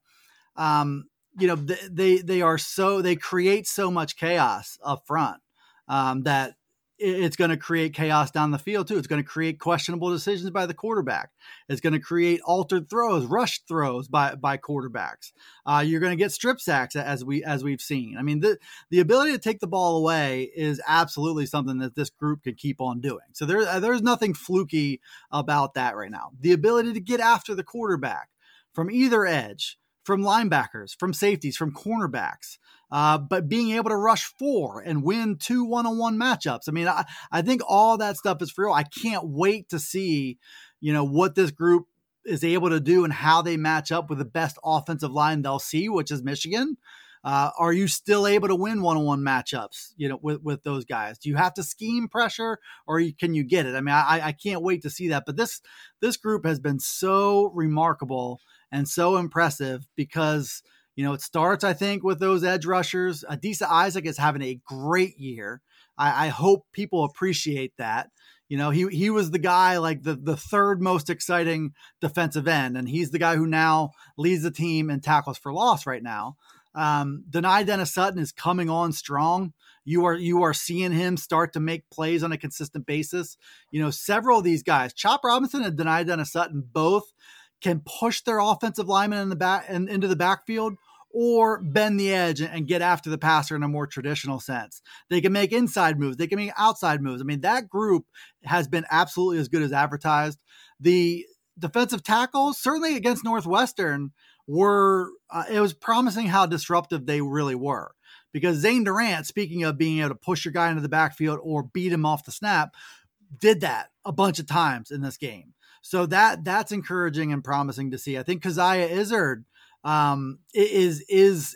um, you know, they, they, they are so, they create so much chaos up front, um, that, it's going to create chaos down the field too. It's going to create questionable decisions by the quarterback. It's going to create altered throws, rushed throws by, by quarterbacks. Uh, you're going to get strip sacks as we, as we've seen. I mean, the, the ability to take the ball away is absolutely something that this group could keep on doing. So there, there's nothing fluky about that right now. The ability to get after the quarterback from either edge, from linebackers, from safeties, from cornerbacks, uh, but being able to rush four and win two one-on-one matchups. I mean, I, I think all that stuff is for real. I can't wait to see, you know, what this group is able to do and how they match up with the best offensive line they'll see, which is Michigan. Uh, are you still able to win one-on-one matchups, you know, with, with those guys? Do you have to scheme pressure, or you, can you get it? I mean, I, I can't wait to see that. But this, this group has been so remarkable and so impressive because, you know, it starts, I think, with those edge rushers. Adisa Isaac is having a great year. I, I hope people appreciate that. You know, he he was the guy, like the, the third most exciting defensive end, and he's the guy who now leads the team in tackles for loss right now. Um, Deni Dennis Sutton is coming on strong. You are, you are seeing him start to make plays on a consistent basis. You know, several of these guys, Chop Robinson and Deni Dennis Sutton, both can push their offensive linemen in the back and into the backfield, or bend the edge and get after the passer in a more traditional sense. They can make inside moves. They can make outside moves. I mean, that group has been absolutely as good as advertised. The defensive tackles, certainly against Northwestern, were, uh, it was promising how disruptive they really were. Because Zane Durant, speaking of being able to push your guy into the backfield or beat him off the snap, did that a bunch of times in this game. So that, that's encouraging and promising to see. I think Keziah Izzard um, is, is,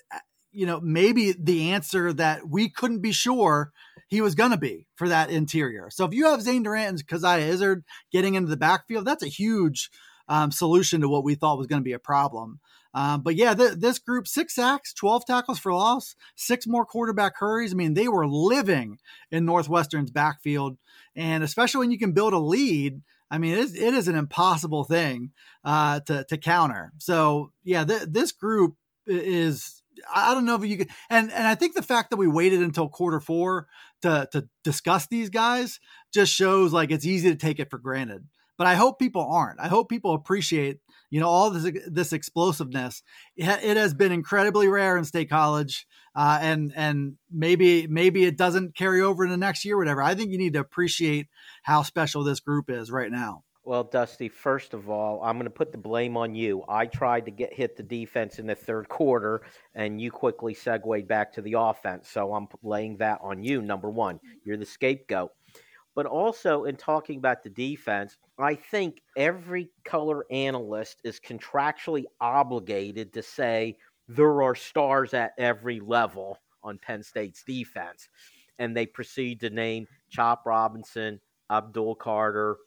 you know, maybe the answer that we couldn't be sure he was going to be for that interior. So if you have Zane Durant and Keziah Izzard getting into the backfield, that's a huge um, solution to what we thought was going to be a problem. Um, but yeah, th- this group, six sacks, twelve tackles for loss, six more quarterback hurries. I mean, they were living in Northwestern's backfield. And especially when you can build a lead, I mean, it is, it is an impossible thing uh, to, to counter. So yeah, th- this group is, I don't know if you could, and, and I think the fact that we waited until quarter four to, to discuss these guys just shows like it's easy to take it for granted. But I hope people aren't. I hope people appreciate, you know, all this this explosiveness. It, it has been incredibly rare in State College, uh, and and maybe maybe it doesn't carry over into next year, whatever. I think you need to appreciate how special this group is right now. Well, Dusty, first of all, I'm going to put the blame on you. I tried to get hit the defense in the third quarter, and you quickly segued back to the offense. So I'm laying that on you. Number one, you're the scapegoat. But also in talking about the defense, I think every color analyst is contractually obligated to say there are stars at every level on Penn State's defense. And they proceed to name Chop Robinson, Abdul Carter,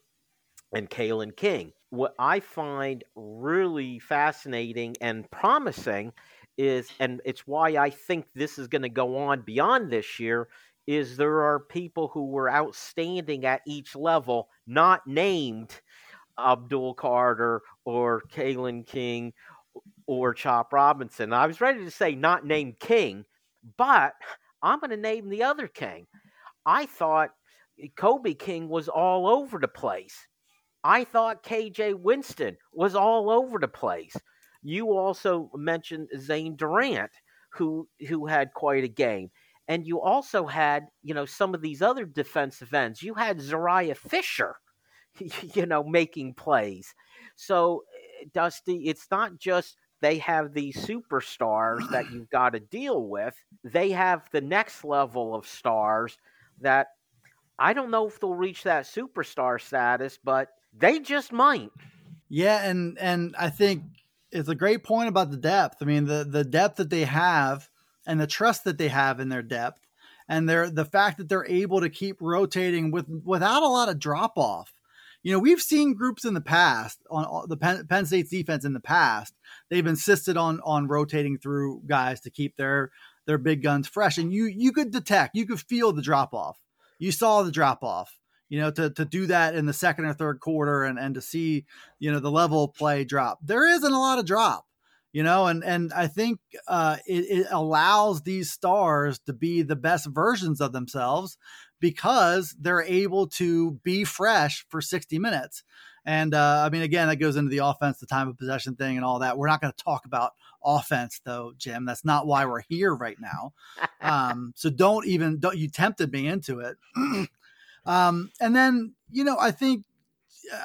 and Kalen King. What I find really fascinating and promising is, and it's why I think this is going to go on beyond this year, is there are people who were outstanding at each level, not named Abdul Carter or Kalen King or Chop Robinson. I was ready to say not named King, but I'm going to name the other King. I thought Kobe King was all over the place. I thought K J Winston was all over the place. You also mentioned Zane Durant, who who had quite a game. And you also had, you know, some of these other defensive ends. You had Zariah Fisher, you know, making plays. So, Dusty, it's not just they have these superstars that you've got to deal with. They have the next level of stars that I don't know if they'll reach that superstar status, but they just might. Yeah, and and I think it's a great point about the depth. I mean, the, the depth that they have and the trust that they have in their depth, and their the fact that they're able to keep rotating with without a lot of drop off. You know, we've seen groups in the past on the Penn, Penn State's defense in the past. They've insisted on on rotating through guys to keep their their big guns fresh, and you you could detect, you could feel the drop off. You saw the drop off. You know, to to do that in the second or third quarter, and and to see, you know, the level of play drop. There isn't a lot of drop. You know, and and I think uh, it, it allows these stars to be the best versions of themselves because they're able to be fresh for sixty minutes. And uh, I mean, again, that goes into the offense, the time of possession thing and all that. We're not going to talk about offense, though, Jim. That's not why we're here right now. Um, so don't even don't you tempted me into it. um, and then, you know, I think.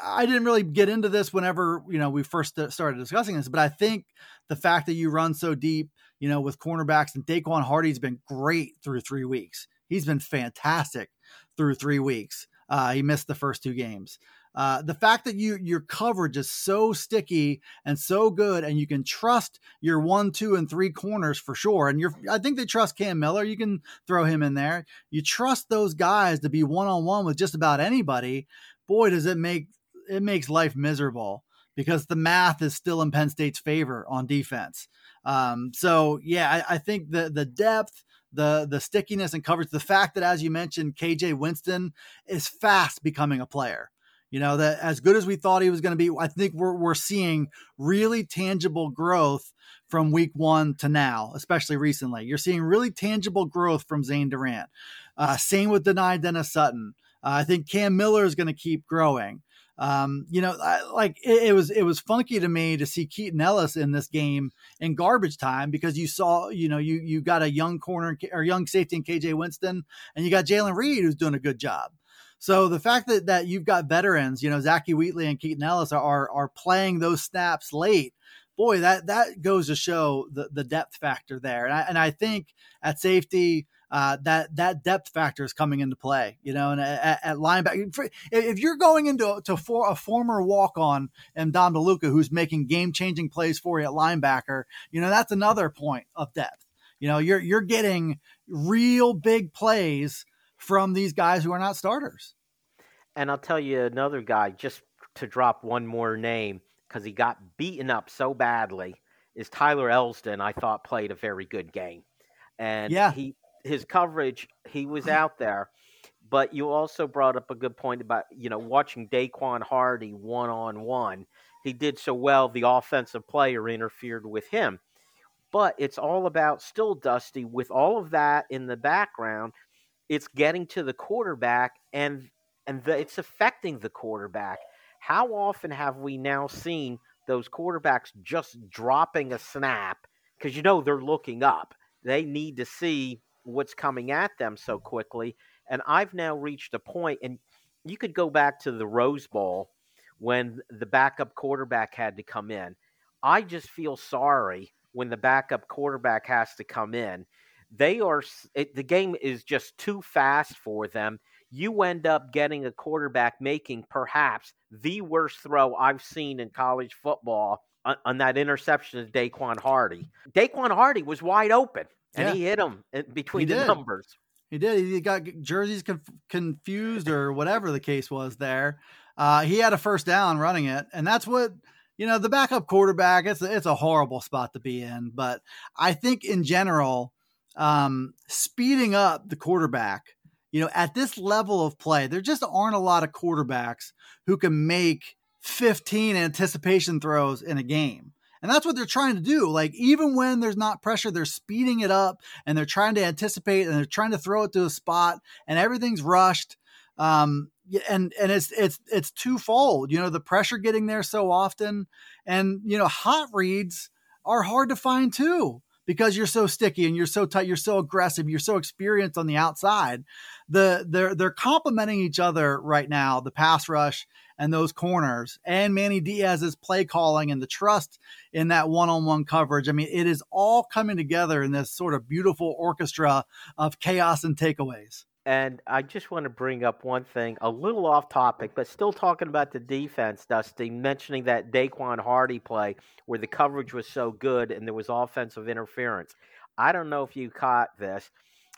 I didn't really get into this whenever, you know, we first started discussing this, but I think the fact that you run so deep, you know, with cornerbacks, and DaQuan Hardy has been great through three weeks. He's been fantastic through three weeks. Uh, he missed the first two games. Uh, the fact that you, your coverage is so sticky and so good, and you can trust your one, two, and three corners for sure. And you're, I think they trust Cam Miller. You can throw him in there. You trust those guys to be one-on-one with just about anybody. Boy, does it make it makes life miserable, because the math is still in Penn State's favor on defense. Um, so, yeah, I, I think the the depth, the the stickiness and coverage, the fact that, as you mentioned, K J Winston is fast becoming a player. You know, that as good as we thought he was going to be, I think we're we're seeing really tangible growth from week one to now, especially recently. You're seeing really tangible growth from Zane Durant. Uh, same with Deni Dennis Sutton. Uh, I think Cam Miller is going to keep growing. Um, you know, I, like it, it was, it was funky to me to see Keaton Ellis in this game in garbage time, because you saw, you know, you, you got a young corner or young safety in K J Winston, and you got Jalen Reed, who's doing a good job. So the fact that, that you've got veterans, you know, Zaki Wheatley and Keaton Ellis are, are, are playing those snaps late. Boy, that, that goes to show the, the depth factor there. And I, and I think at safety, Uh, that that depth factor is coming into play, you know, and at, at linebacker, if you're going into to for a former walk-on and Dom DeLuca, who's making game-changing plays for you at linebacker, you know, that's another point of depth. You know, you're you're getting real big plays from these guys who are not starters. And I'll tell you another guy, just to drop one more name, because he got beaten up so badly, is Tyler Elsdon. I thought played a very good game, and yeah. he. His coverage, he was out there, but you also brought up a good point about, you know, watching DaQuan Hardy one-on-one. He did so well, the offensive player interfered with him. But it's all about still, Dusty, with all of that in the background, it's getting to the quarterback, and and the, it's affecting the quarterback. How often have we now seen those quarterbacks just dropping a snap because, you know, they're looking up. They need to see what's coming at them so quickly. And I've now reached a point, and you could go back to the Rose Bowl when the backup quarterback had to come in. I just feel sorry when the backup quarterback has to come in. They are it, the game is just too fast for them. You end up getting a quarterback making perhaps the worst throw I've seen in college football on, on that interception of DaQuan Hardy. DaQuan Hardy was wide open. And yeah. he hit him between the numbers. He did. He got jerseys conf- confused or whatever the case was there. Uh, he had a first down running it. And that's what, you know, the backup quarterback, it's a, it's a horrible spot to be in. But I think in general, um, speeding up the quarterback, you know, at this level of play, there just aren't a lot of quarterbacks who can make fifteen anticipation throws in a game. And that's what they're trying to do. Like, even when there's not pressure, they're speeding it up and they're trying to anticipate and they're trying to throw it to a spot, and everything's rushed. Um, and, and it's, it's, it's twofold, you know, the pressure getting there so often, and, you know, hot reads are hard to find too, because you're so sticky and you're so tight, you're so aggressive, you're so experienced on the outside. The they're, they're complementing each other right now, the pass rush and those corners, and Manny Diaz's play calling and the trust in that one-on-one coverage. I mean, it is all coming together in this sort of beautiful orchestra of chaos and takeaways. And I just want to bring up one thing, a little off topic, but still talking about the defense, Dusty, mentioning that DaQuan Hardy play where the coverage was so good and there was offensive interference. I don't know if you caught this,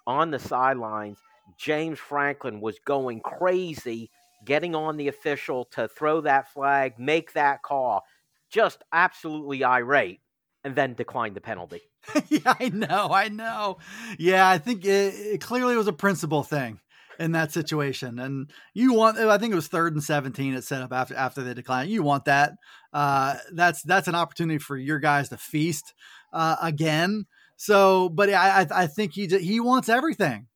on the sidelines, James Franklin was going crazy, getting on the official to throw that flag, make that call, just absolutely irate, and then declined the penalty. yeah, I know, I know. Yeah, I think it, it clearly was a principle thing in that situation. And you want, I think it was third and seventeen it set up after, after they declined. You want that. Uh, that's, that's an opportunity for your guys to feast uh, again. So, but I, I think he, he wants everything.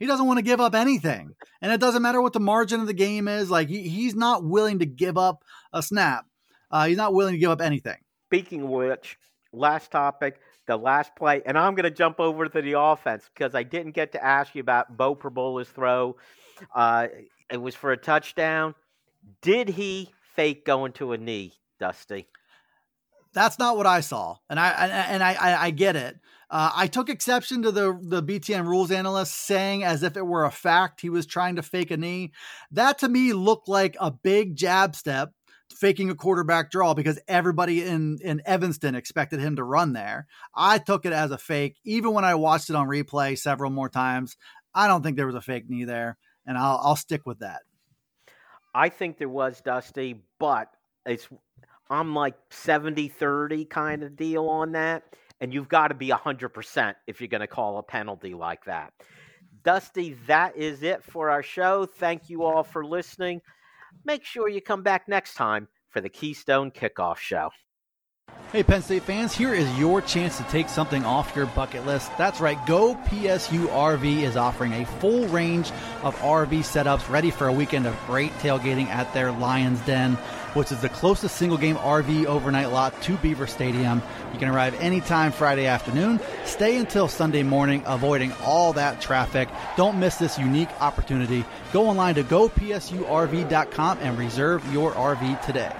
He doesn't want to give up anything. And it doesn't matter what the margin of the game is. Like he, he's not willing to give up a snap. Uh, he's not willing to give up anything. Speaking of which, last topic, the last play, and I'm going to jump over to the offense because I didn't get to ask you about Bo Perbola's throw. Uh, it was for a touchdown. Did he fake going to a knee, Dusty? That's not what I saw, and I and I I, I get it. Uh, I took exception to the the B T N rules analyst saying as if it were a fact he was trying to fake a knee. That to me looked like a big jab step, faking a quarterback draw because everybody in, in Evanston expected him to run there. I took it as a fake. Even when I watched it on replay several more times, I don't think there was a fake knee there, and I'll I'll stick with that. I think there was, Dusty, but it's I'm like seventy thirty kind of deal on that, and you've got to be one hundred percent if you're going to call a penalty like that. Dusty, that is it for our show. Thank you all for listening. Make sure you come back next time for the Keystone Kickoff Show. Hey, Penn State fans, here is your chance to take something off your bucket list. That's right, GoPSURV is offering a full range of R V setups ready for a weekend of great tailgating at their Lion's Den, which is the closest single-game R V overnight lot to Beaver Stadium. You can arrive anytime Friday afternoon, stay until Sunday morning, avoiding all that traffic. Don't miss this unique opportunity. Go online to Go P S U R V dot com and reserve your R V today.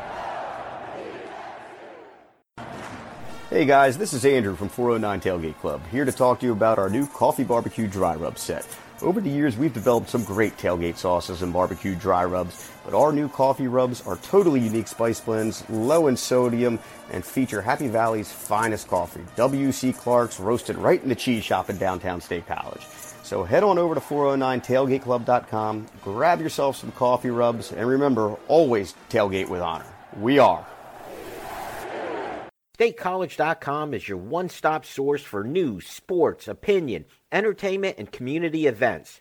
Hey guys, this is Andrew from four oh nine Tailgate Club, here to talk to you about our new Coffee Barbecue Dry Rub set. Over the years, we've developed some great tailgate sauces and barbecue dry rubs, but our new coffee rubs are totally unique spice blends, low in sodium, and feature Happy Valley's finest coffee, W C. Clark's, roasted right in the cheese shop in downtown State College. So head on over to four oh nine tailgate club dot com, grab yourself some coffee rubs, and remember, always tailgate with honor. We are. State College dot com is your one-stop source for news, sports, opinion, entertainment, and community events.